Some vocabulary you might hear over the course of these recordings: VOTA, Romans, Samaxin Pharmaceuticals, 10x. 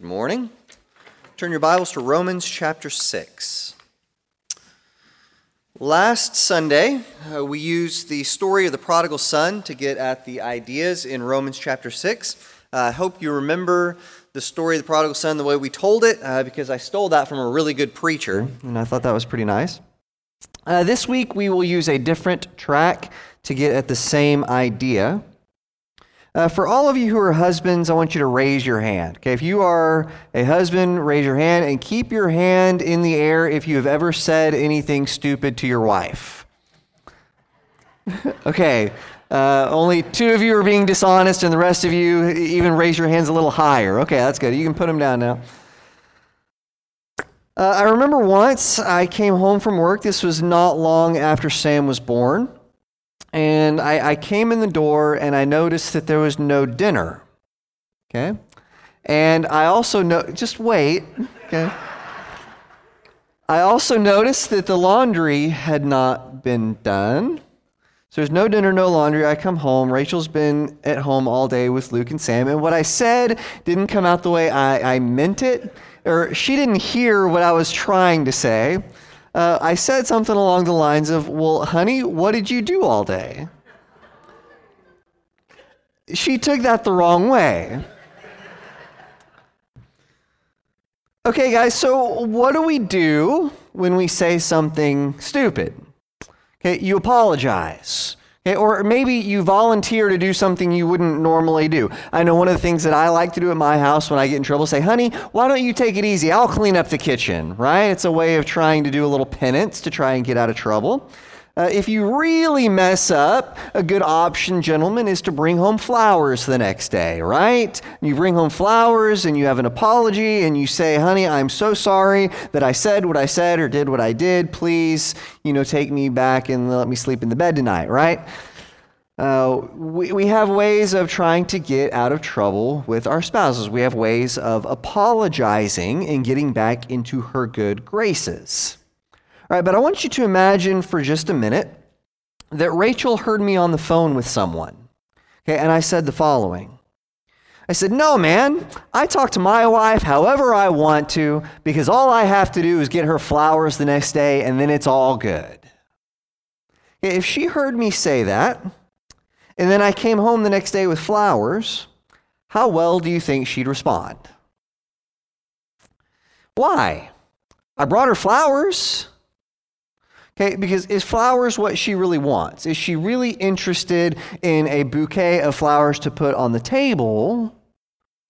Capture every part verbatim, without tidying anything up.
Good morning. Turn your Bibles to Romans chapter six. Last Sunday, uh, we used the story of the prodigal son to get at the ideas in Romans chapter six. Uh, I hope you remember the story of the prodigal son the way we told it, uh, because I stole that from a really good preacher, and I thought that was pretty nice. Uh, this week, we will use a different track to get at the same idea. Uh, for all of you who are husbands, I want you to raise your hand. Okay, if you are a husband, raise your hand and keep your hand in the air if you have ever said anything stupid to your wife. Okay, uh, only two of you are being dishonest, and the rest of you even raise your hands a little higher. Okay, that's good. You can put them down now. Uh, I remember once I came home from work. This was not long after Sam was born. And I, I came in the door, and I noticed that there was no dinner, okay? And I also know, just wait, okay? I also noticed that the laundry had not been done. So there's no dinner, no laundry. I come home. Rachel's been at home all day with Luke and Sam, and what I said didn't come out the way I, I meant it, or she didn't hear what I was trying to say. Uh, I said something along the lines of, well, honey, what did you do all day? She took that the wrong way. Okay, guys, so what do we do when we say something stupid? Okay, you apologize. Okay, or maybe you volunteer to do something you wouldn't normally do. I know one of the things that I like to do at my house when I get in trouble is say, honey, why don't you take it easy? I'll clean up the kitchen, right? It's a way of trying to do a little penance to try and get out of trouble. Uh, if you really mess up, a good option, gentlemen, is to bring home flowers the next day, right? You bring home flowers and you have an apology and you say, honey, I'm so sorry that I said what I said or did what I did. Please, you know, take me back and let me sleep in the bed tonight, right? Uh, we, we have ways of trying to get out of trouble with our spouses. We have ways of apologizing and getting back into her good graces. All right, but I want you to imagine for just a minute that Rachel heard me on the phone with someone, okay, and I said the following. I said, no, man, I talk to my wife however I want to because all I have to do is get her flowers the next day and then it's all good. If she heard me say that and then I came home the next day with flowers, how well do you think she'd respond? Why? I brought her flowers. Okay, because is flowers what she really wants? Is she really interested in a bouquet of flowers to put on the table?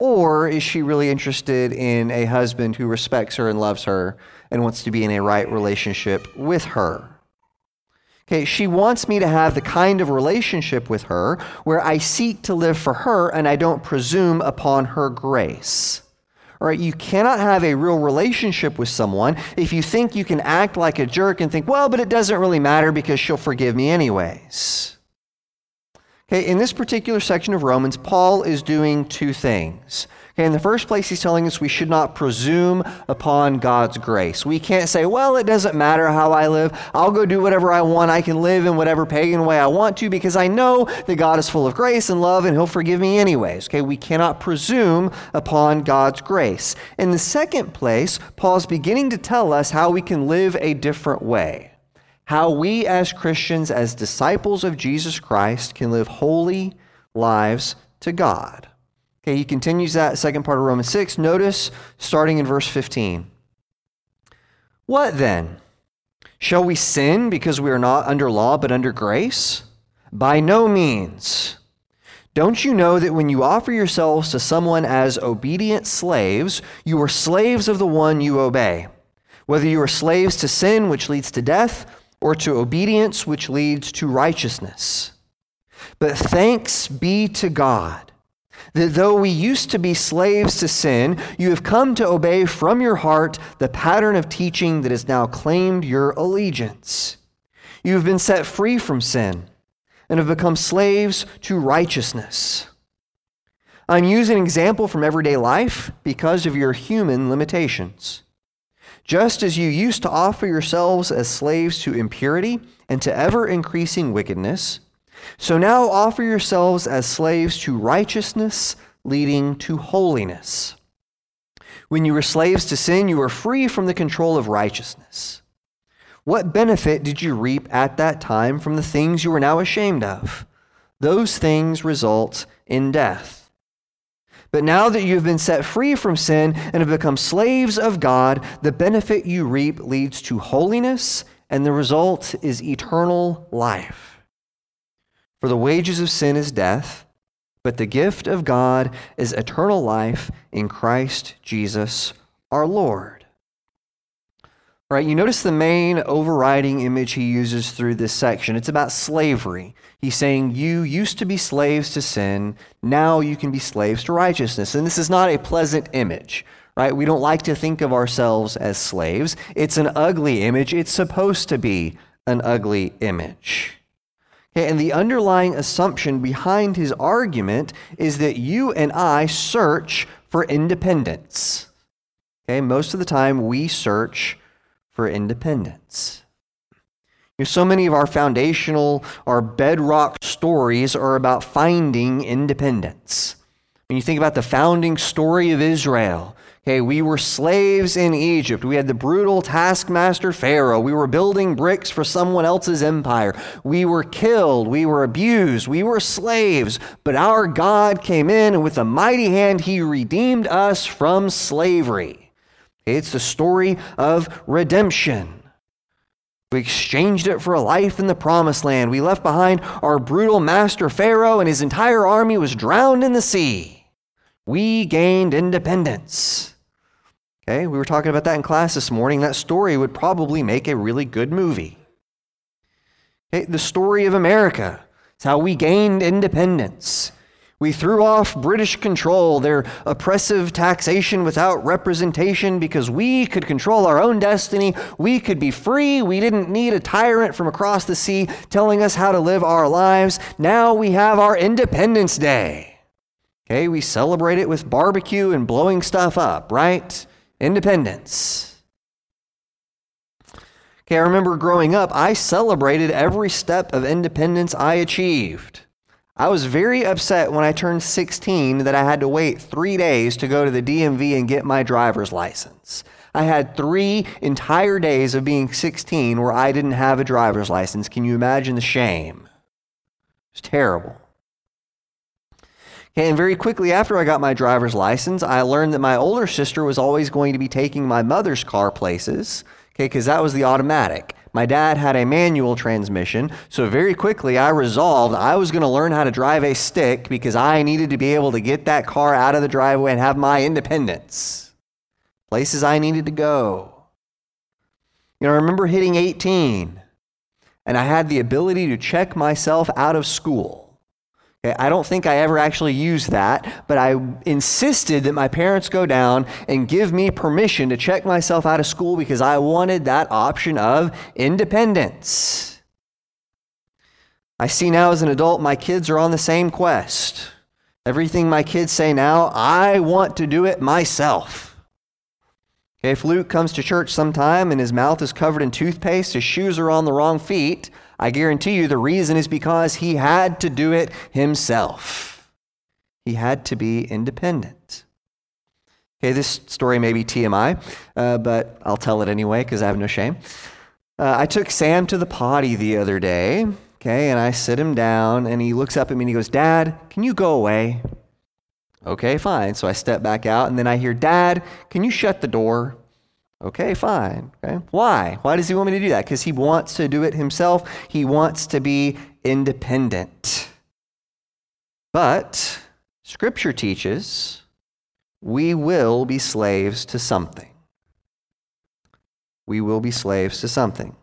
Or is she really interested in a husband who respects her and loves her and wants to be in a right relationship with her? Okay, she wants me to have the kind of relationship with her where I seek to live for her and I don't presume upon her grace. All right, you cannot have a real relationship with someone if you think you can act like a jerk and think, well, but it doesn't really matter because she'll forgive me anyways. Okay, in this particular section of Romans, Paul is doing two things. Okay, in the first place, he's telling us we should not presume upon God's grace. We can't say, well, it doesn't matter how I live. I'll go do whatever I want. I can live in whatever pagan way I want to because I know that God is full of grace and love and he'll forgive me anyways. Okay, we cannot presume upon God's grace. In the second place, Paul's beginning to tell us how we can live a different way. How we as Christians, as disciples of Jesus Christ, can live holy lives to God. Okay, he continues that second part of Romans six. Notice, starting in verse fifteen. What then? Shall we sin because we are not under law but under grace? By no means. Don't you know that when you offer yourselves to someone as obedient slaves, you are slaves of the one you obey? Whether you are slaves to sin, which leads to death, or to obedience, which leads to righteousness. But thanks be to God, that though we used to be slaves to sin, you have come to obey from your heart the pattern of teaching that has now claimed your allegiance. You have been set free from sin and have become slaves to righteousness. I'm using an example from everyday life because of your human limitations. Just as you used to offer yourselves as slaves to impurity and to ever-increasing wickedness, so now offer yourselves as slaves to righteousness leading to holiness. When you were slaves to sin, you were free from the control of righteousness. What benefit did you reap at that time from the things you are now ashamed of? Those things result in death. But now that you have been set free from sin and have become slaves of God, the benefit you reap leads to holiness, and the result is eternal life. For the wages of sin is death, but the gift of God is eternal life in Christ Jesus our Lord. All right, you notice the main overriding image he uses through this section. It's about slavery. He's saying you used to be slaves to sin, now you can be slaves to righteousness. And this is not a pleasant image, right? We don't like to think of ourselves as slaves. It's an ugly image. It's supposed to be an ugly image. Okay, and the underlying assumption behind his argument is that you and I search for independence. Okay, most of the time we search for independence. You know, so many of our foundational, our bedrock stories are about finding independence. When you think about the founding story of Israel, okay, we were slaves in Egypt. We had the brutal taskmaster Pharaoh. We were building bricks for someone else's empire. We were killed. We were abused. We were slaves. But our God came in, and with a mighty hand, he redeemed us from slavery. It's the story of redemption. We exchanged it for a life in the promised land. We left behind our brutal master Pharaoh, and his entire army was drowned in the sea. We gained independence. Okay, we were talking about that in class this morning. That story would probably make a really good movie. Okay, the story of America. It's how we gained independence. We threw off British control, their oppressive taxation without representation, because we could control our own destiny. We could be free. We didn't need a tyrant from across the sea telling us how to live our lives. Now we have our Independence Day. Okay, we celebrate it with barbecue and blowing stuff up, right? Independence. Okay, I remember growing up, I celebrated every step of independence I achieved. I was very upset when I turned sixteen that I had to wait three days to go to the D M V and get my driver's license. I had three entire days of being sixteen where I didn't have a driver's license. Can you imagine the shame? It was terrible. Okay, and very quickly after I got my driver's license, I learned that my older sister was always going to be taking my mother's car places, okay, because that was the automatic. My dad had a manual transmission, so very quickly I resolved I was going to learn how to drive a stick because I needed to be able to get that car out of the driveway and have my independence. Places I needed to go. You know, I remember hitting eighteen, and I had the ability to check myself out of school. I don't think I ever actually used that, but I insisted that my parents go down and give me permission to check myself out of school because I wanted that option of independence. I see now as an adult, my kids are on the same quest. Everything my kids say now, I want to do it myself. Okay, if Luke comes to church sometime and his mouth is covered in toothpaste, his shoes are on the wrong feet, I guarantee you the reason is because he had to do it himself. He had to be independent. Okay, this story may be T M I, uh, but I'll tell it anyway because I have no shame. Uh, I took Sam to the potty the other day, okay, and I sit him down, and he looks up at me and he goes, "Dad, can you go away?" Okay, fine. So I step back out, and then I hear, "Dad, can you shut the door?" Okay, fine. Okay. Why? Why does he want me to do that? Because he wants to do it himself. He wants to be independent. But Scripture teaches we will be slaves to something. We will be slaves to something.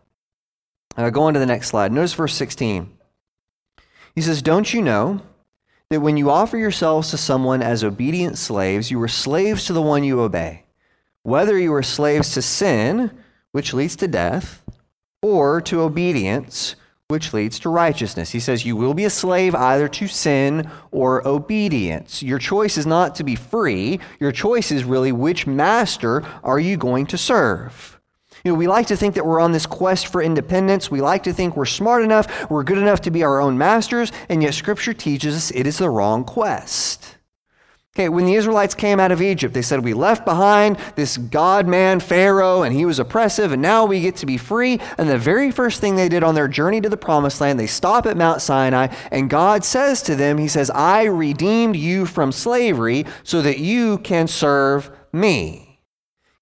Uh, go on to the next slide. Notice verse sixteen. He says, "Don't you know that when you offer yourselves to someone as obedient slaves, you are slaves to the one you obey? Whether you are slaves to sin, which leads to death, or to obedience, which leads to righteousness." He says you will be a slave either to sin or obedience. Your choice is not to be free. Your choice is really which master are you going to serve. You know, we like to think that we're on this quest for independence. We like to think we're smart enough, we're good enough to be our own masters, and yet Scripture teaches us it is the wrong quest. Okay, when the Israelites came out of Egypt, they said, we left behind this God-man Pharaoh, and he was oppressive, and now we get to be free. And the very first thing they did on their journey to the promised land, they stop at Mount Sinai, and God says to them, he says, I redeemed you from slavery so that you can serve me.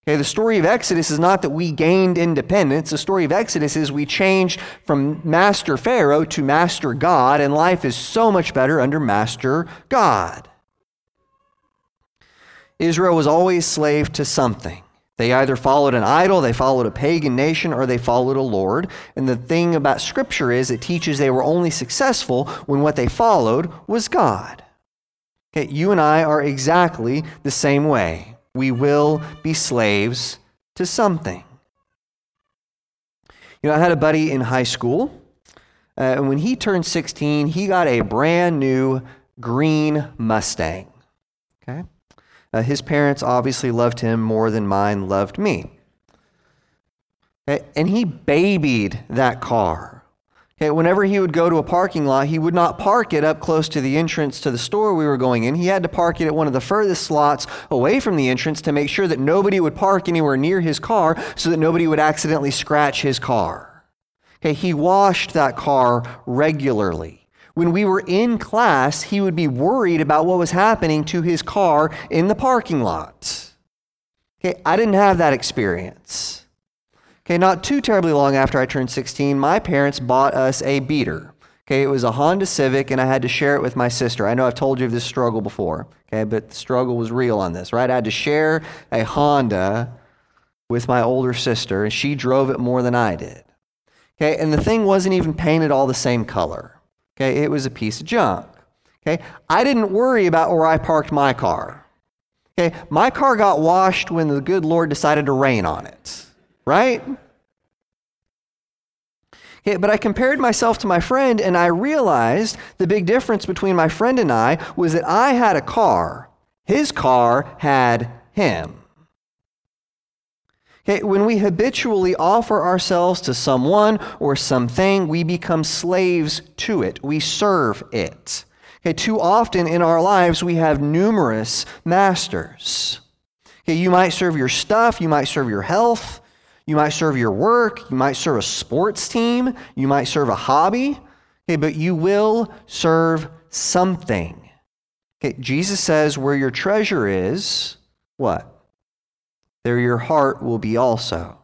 Okay, the story of Exodus is not that we gained independence. The story of Exodus is we changed from Master Pharaoh to Master God, and life is so much better under Master God. Israel was always slave to something. They either followed an idol, they followed a pagan nation, or they followed a Lord. And the thing about Scripture is it teaches they were only successful when what they followed was God. Okay, you and I are exactly the same way. We will be slaves to something. You know, I had a buddy in high school, uh, and when he turned sixteen, he got a brand new green Mustang. Okay? Uh, his parents obviously loved him more than mine loved me. Okay? And he babied that car. Okay? Whenever he would go to a parking lot, he would not park it up close to the entrance to the store we were going in. He had to park it at one of the furthest slots away from the entrance to make sure that nobody would park anywhere near his car so that nobody would accidentally scratch his car. Okay? He washed that car regularly. When we were in class, he would be worried about what was happening to his car in the parking lot. Okay, I didn't have that experience. Okay, not too terribly long after I turned sixteen, my parents bought us a beater. Okay, it was a Honda Civic, and I had to share it with my sister. I know I've told you of this struggle before, okay, but the struggle was real on this, right? I had to share a Honda with my older sister, and she drove it more than I did. Okay, and the thing wasn't even painted all the same color. Okay, it was a piece of junk. Okay, I didn't worry about where I parked my car. Okay, my car got washed when the good Lord decided to rain on it, right? Okay, but I compared myself to my friend, and I realized the big difference between my friend and I was that I had a car. His car had him. Okay, when we habitually offer ourselves to someone or something, we become slaves to it. We serve it. Okay, too often in our lives, we have numerous masters. Okay, you might serve your stuff. You might serve your health. You might serve your work. You might serve a sports team. You might serve a hobby. Okay, but you will serve something. Okay, Jesus says where your treasure is, what? There your heart will be also.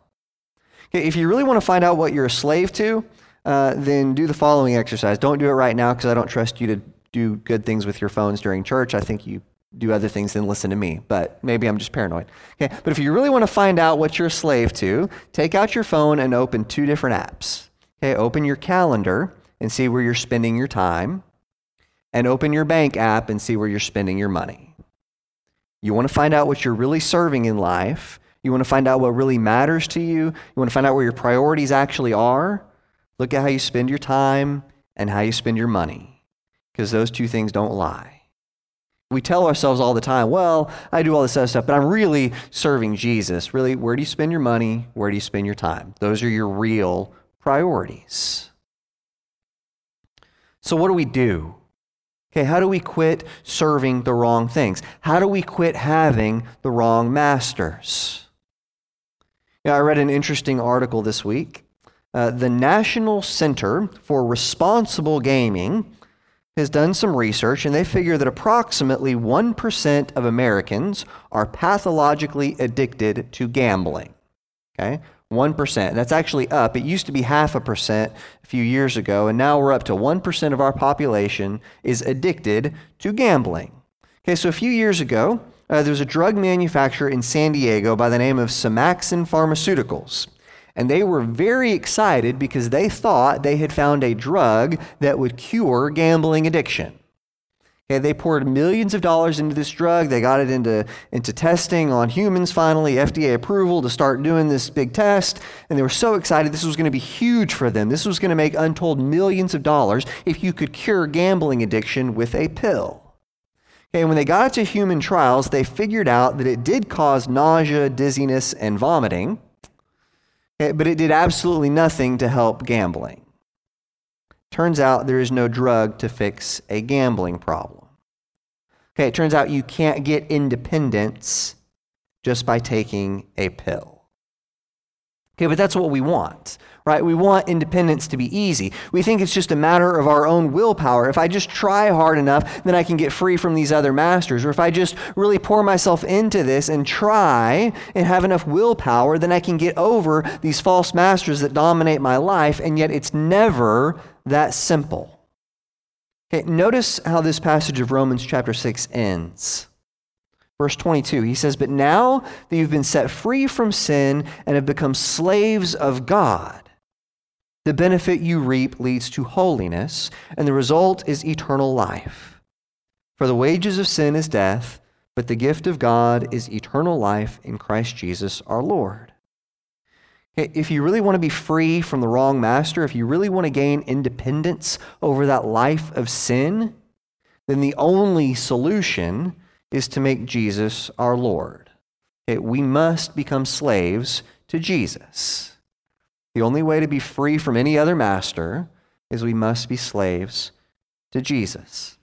Okay, if you really want to find out what you're a slave to, uh, then do the following exercise. Don't do it right now because I don't trust you to do good things with your phones during church. I think you do other things than listen to me, but maybe I'm just paranoid. Okay, but if you really want to find out what you're a slave to, take out your phone and open two different apps. Okay, open your calendar and see where you're spending your time, and open your bank app and see where you're spending your money. You want to find out what you're really serving in life. You want to find out what really matters to you. You want to find out where your priorities actually are. Look at how you spend your time and how you spend your money, because those two things don't lie. We tell ourselves all the time, well, I do all this other stuff, but I'm really serving Jesus. Really, where do you spend your money? Where do you spend your time? Those are your real priorities. So what do we do? Okay, how do we quit serving the wrong things? How do we quit having the wrong masters? Yeah, I read an interesting article this week. Uh, the National Center for Responsible Gaming has done some research, and they figure that approximately one percent of Americans are pathologically addicted to gambling. Okay? one percent. That's actually up. It used to be half a percent a few years ago, and now we're up to one percent of our population is addicted to gambling. Okay, so a few years ago, uh, there was a drug manufacturer in San Diego by the name of Samaxin Pharmaceuticals, and they were very excited because they thought they had found a drug that would cure gambling addiction. Okay, they poured millions of dollars into this drug. They got it into, into testing on humans finally, F D A approval to start doing this big test. And they were so excited. This was going to be huge for them. This was going to make untold millions of dollars if you could cure gambling addiction with a pill. Okay, when they got it to human trials, they figured out that it did cause nausea, dizziness, and vomiting. Okay, but it did absolutely nothing to help gambling. Turns out there is no drug to fix a gambling problem. Okay, it turns out you can't get independence just by taking a pill. Okay, but that's what we want, right? We want independence to be easy. We think it's just a matter of our own willpower. If I just try hard enough, then I can get free from these other masters. Or if I just really pour myself into this and try and have enough willpower, then I can get over these false masters that dominate my life. And yet it's never that simple. Okay, notice how this passage of Romans chapter six ends. Verse twenty-two, he says, "But now that you've been set free from sin and have become slaves of God, the benefit you reap leads to holiness, and the result is eternal life. For the wages of sin is death, but the gift of God is eternal life in Christ Jesus our Lord." Okay, if you really want to be free from the wrong master, if you really want to gain independence over that life of sin, then the only solution is to make Jesus our Lord. Okay, we must become slaves to Jesus. The only way to be free from any other master is we must be slaves to Jesus.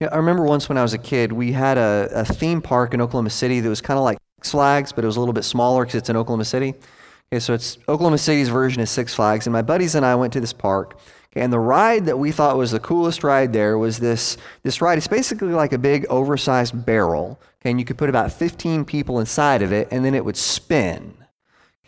You know, I remember once when I was a kid, we had a, a theme park in Oklahoma City that was kind of like Six Flags, but it was a little bit smaller because it's in Oklahoma City. Okay, so it's Oklahoma City's version of Six Flags, and my buddies and I went to this park. And the ride that we thought was the coolest ride there was this, this ride. It's basically like a big oversized barrel. Okay, and you could put about fifteen people inside of it, and then it would spin.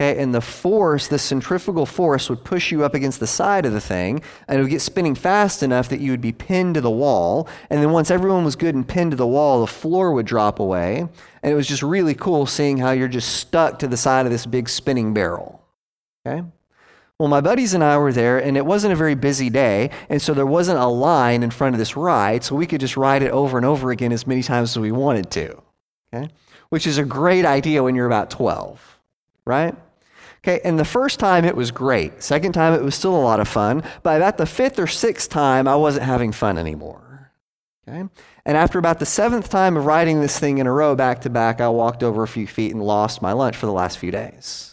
Okay, and the force, the centrifugal force, would push you up against the side of the thing, and it would get spinning fast enough that you would be pinned to the wall. And then once everyone was good and pinned to the wall, the floor would drop away. And it was just really cool seeing how you're just stuck to the side of this big spinning barrel. Okay? Well, my buddies and I were there, and it wasn't a very busy day, and so there wasn't a line in front of this ride, so we could just ride it over and over again as many times as we wanted to, okay? Which is a great idea when you're about twelve, right? Okay, and the first time it was great. Second time it was still a lot of fun. By about the fifth or sixth time, I wasn't having fun anymore, okay? And after about the seventh time of riding this thing in a row back to back, I walked over a few feet and lost my lunch for the last few days.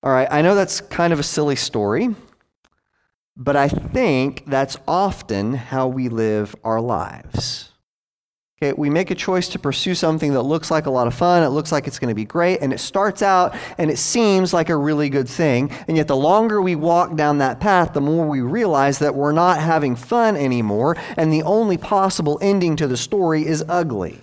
All right, I know that's kind of a silly story, but I think that's often how we live our lives. Okay, we make a choice to pursue something that looks like a lot of fun, it looks like it's going to be great, and it starts out and it seems like a really good thing, and yet the longer we walk down that path, the more we realize that we're not having fun anymore, and the only possible ending to the story is ugly.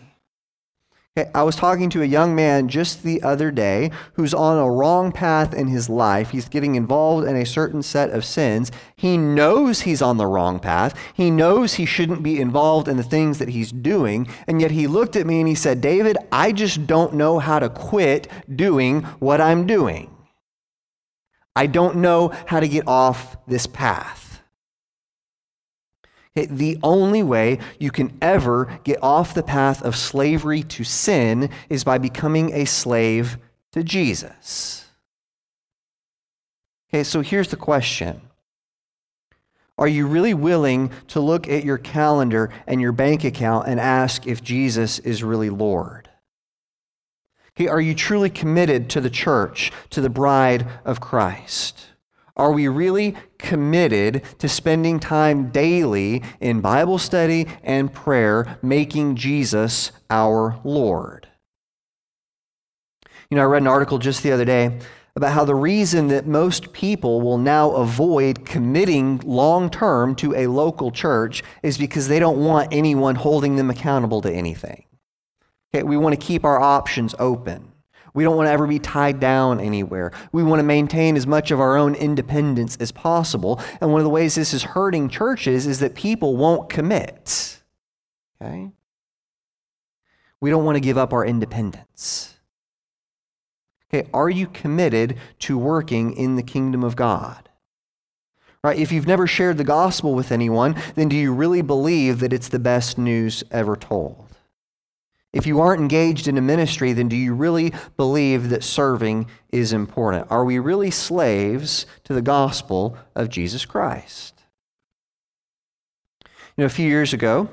I was talking to a young man just the other day who's on a wrong path in his life. He's getting involved in a certain set of sins. He knows he's on the wrong path. He knows he shouldn't be involved in the things that he's doing. And yet he looked at me and he said, "David, I just don't know how to quit doing what I'm doing. I don't know how to get off this path." The only way you can ever get off the path of slavery to sin is by becoming a slave to Jesus. Okay, so here's the question. Are you really willing to look at your calendar and your bank account and ask if Jesus is really Lord? Okay, are you truly committed to the church, to the bride of Christ? Are we really committed to spending time daily in Bible study and prayer, making Jesus our Lord? You know, I read an article just the other day about how the reason that most people will now avoid committing long-term to a local church is because they don't want anyone holding them accountable to anything. Okay, we want to keep our options open. We don't want to ever be tied down anywhere. We want to maintain as much of our own independence as possible. And one of the ways this is hurting churches is that people won't commit. Okay? We don't want to give up our independence. Okay, are you committed to working in the kingdom of God? Right? If you've never shared the gospel with anyone, then do you really believe that it's the best news ever told? If you aren't engaged in a ministry, then do you really believe that serving is important? Are we really slaves to the gospel of Jesus Christ? You know, a few years ago,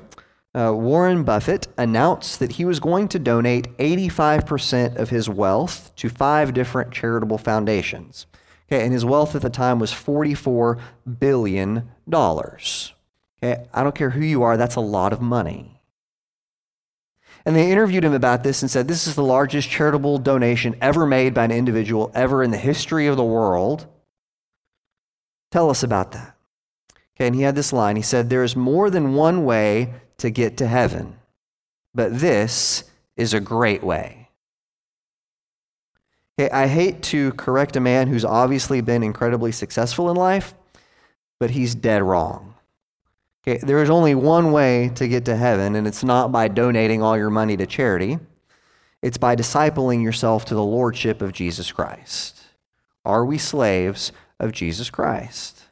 uh, Warren Buffett announced that he was going to donate eighty-five percent of his wealth to five different charitable foundations. Okay, and his wealth at the time was forty-four billion dollars. I don't care who you are, that's a lot of money. And they interviewed him about this and said, this is the largest charitable donation ever made by an individual ever in the history of the world. Tell us about that. Okay, and he had this line. He said, there is more than one way to get to heaven, but this is a great way. Okay, I hate to correct a man who's obviously been incredibly successful in life, but he's dead wrong. Okay, there is only one way to get to heaven, and it's not by donating all your money to charity. It's by discipling yourself to the lordship of Jesus Christ. Are we slaves of Jesus Christ?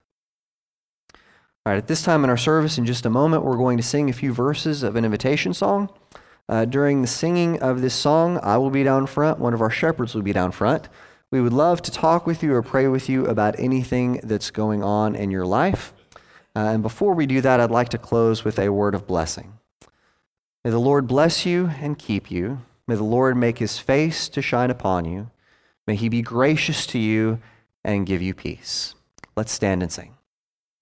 All right, at this time in our service, in just a moment, we're going to sing a few verses of an invitation song. Uh, during the singing of this song, I will be down front. One of our shepherds will be down front. We would love to talk with you or pray with you about anything that's going on in your life. Uh, and before we do that, I'd like to close with a word of blessing. May the Lord bless you and keep you. May the Lord make his face to shine upon you. May he be gracious to you and give you peace. Let's stand and sing.